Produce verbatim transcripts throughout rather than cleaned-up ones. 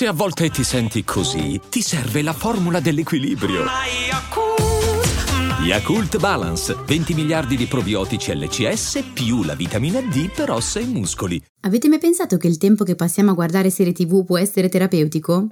Se a volte ti senti così, ti serve la formula dell'equilibrio. Yakult Balance, venti miliardi di probiotici L C S più la vitamina D per ossa e muscoli. Avete mai pensato che il tempo che passiamo a guardare serie tivù può essere terapeutico?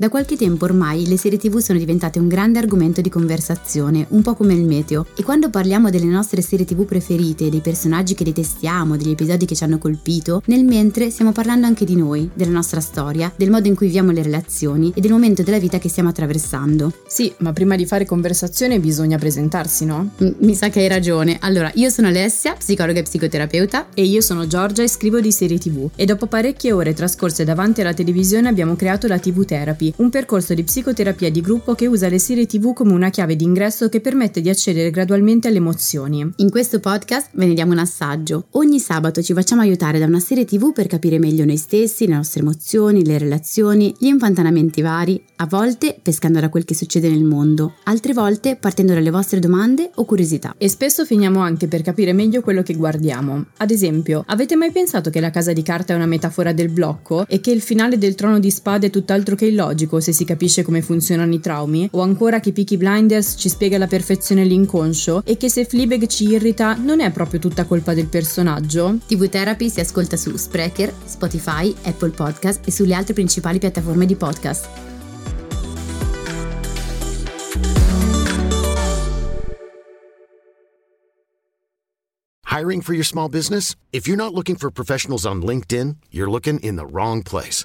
Da qualche tempo ormai le serie tivù sono diventate un grande argomento di conversazione, un po' come il meteo, e quando parliamo delle nostre serie tivù preferite, dei personaggi che detestiamo, degli episodi che ci hanno colpito, nel mentre stiamo parlando anche di noi, della nostra storia, del modo in cui viviamo le relazioni e del momento della vita che stiamo attraversando. Sì, ma prima di fare conversazione bisogna presentarsi, no? M- mi sa che hai ragione. Allora, io sono Alessia, psicologa e psicoterapeuta. E io sono Giorgia e scrivo di serie tivù. E dopo parecchie ore trascorse davanti alla televisione abbiamo creato la ti vu Therapy, un percorso di psicoterapia di gruppo che usa le serie tivù come una chiave d'ingresso che permette di accedere gradualmente alle emozioni. In questo podcast ve ne diamo un assaggio. Ogni sabato ci facciamo aiutare da una serie tivù per capire meglio noi stessi, le nostre emozioni, le relazioni, gli infantanamenti vari, a volte pescando da quel che succede nel mondo, altre volte partendo dalle vostre domande o curiosità. E spesso finiamo anche per capire meglio quello che guardiamo. Ad esempio, avete mai pensato che La casa di carta è una metafora del blocco e che il finale del Trono di Spade è tutt'altro che illogico se si capisce come funzionano i traumi? O ancora che Peaky Blinders ci spiega alla perfezione l'inconscio e che se Fleabag ci irrita non è proprio tutta colpa del personaggio? ti vu Therapy si ascolta su Spreaker, Spotify, Apple Podcast e sulle altre principali piattaforme di podcast. Hiring for your small business? If you're not looking for professionals on LinkedIn, you're looking in the wrong place.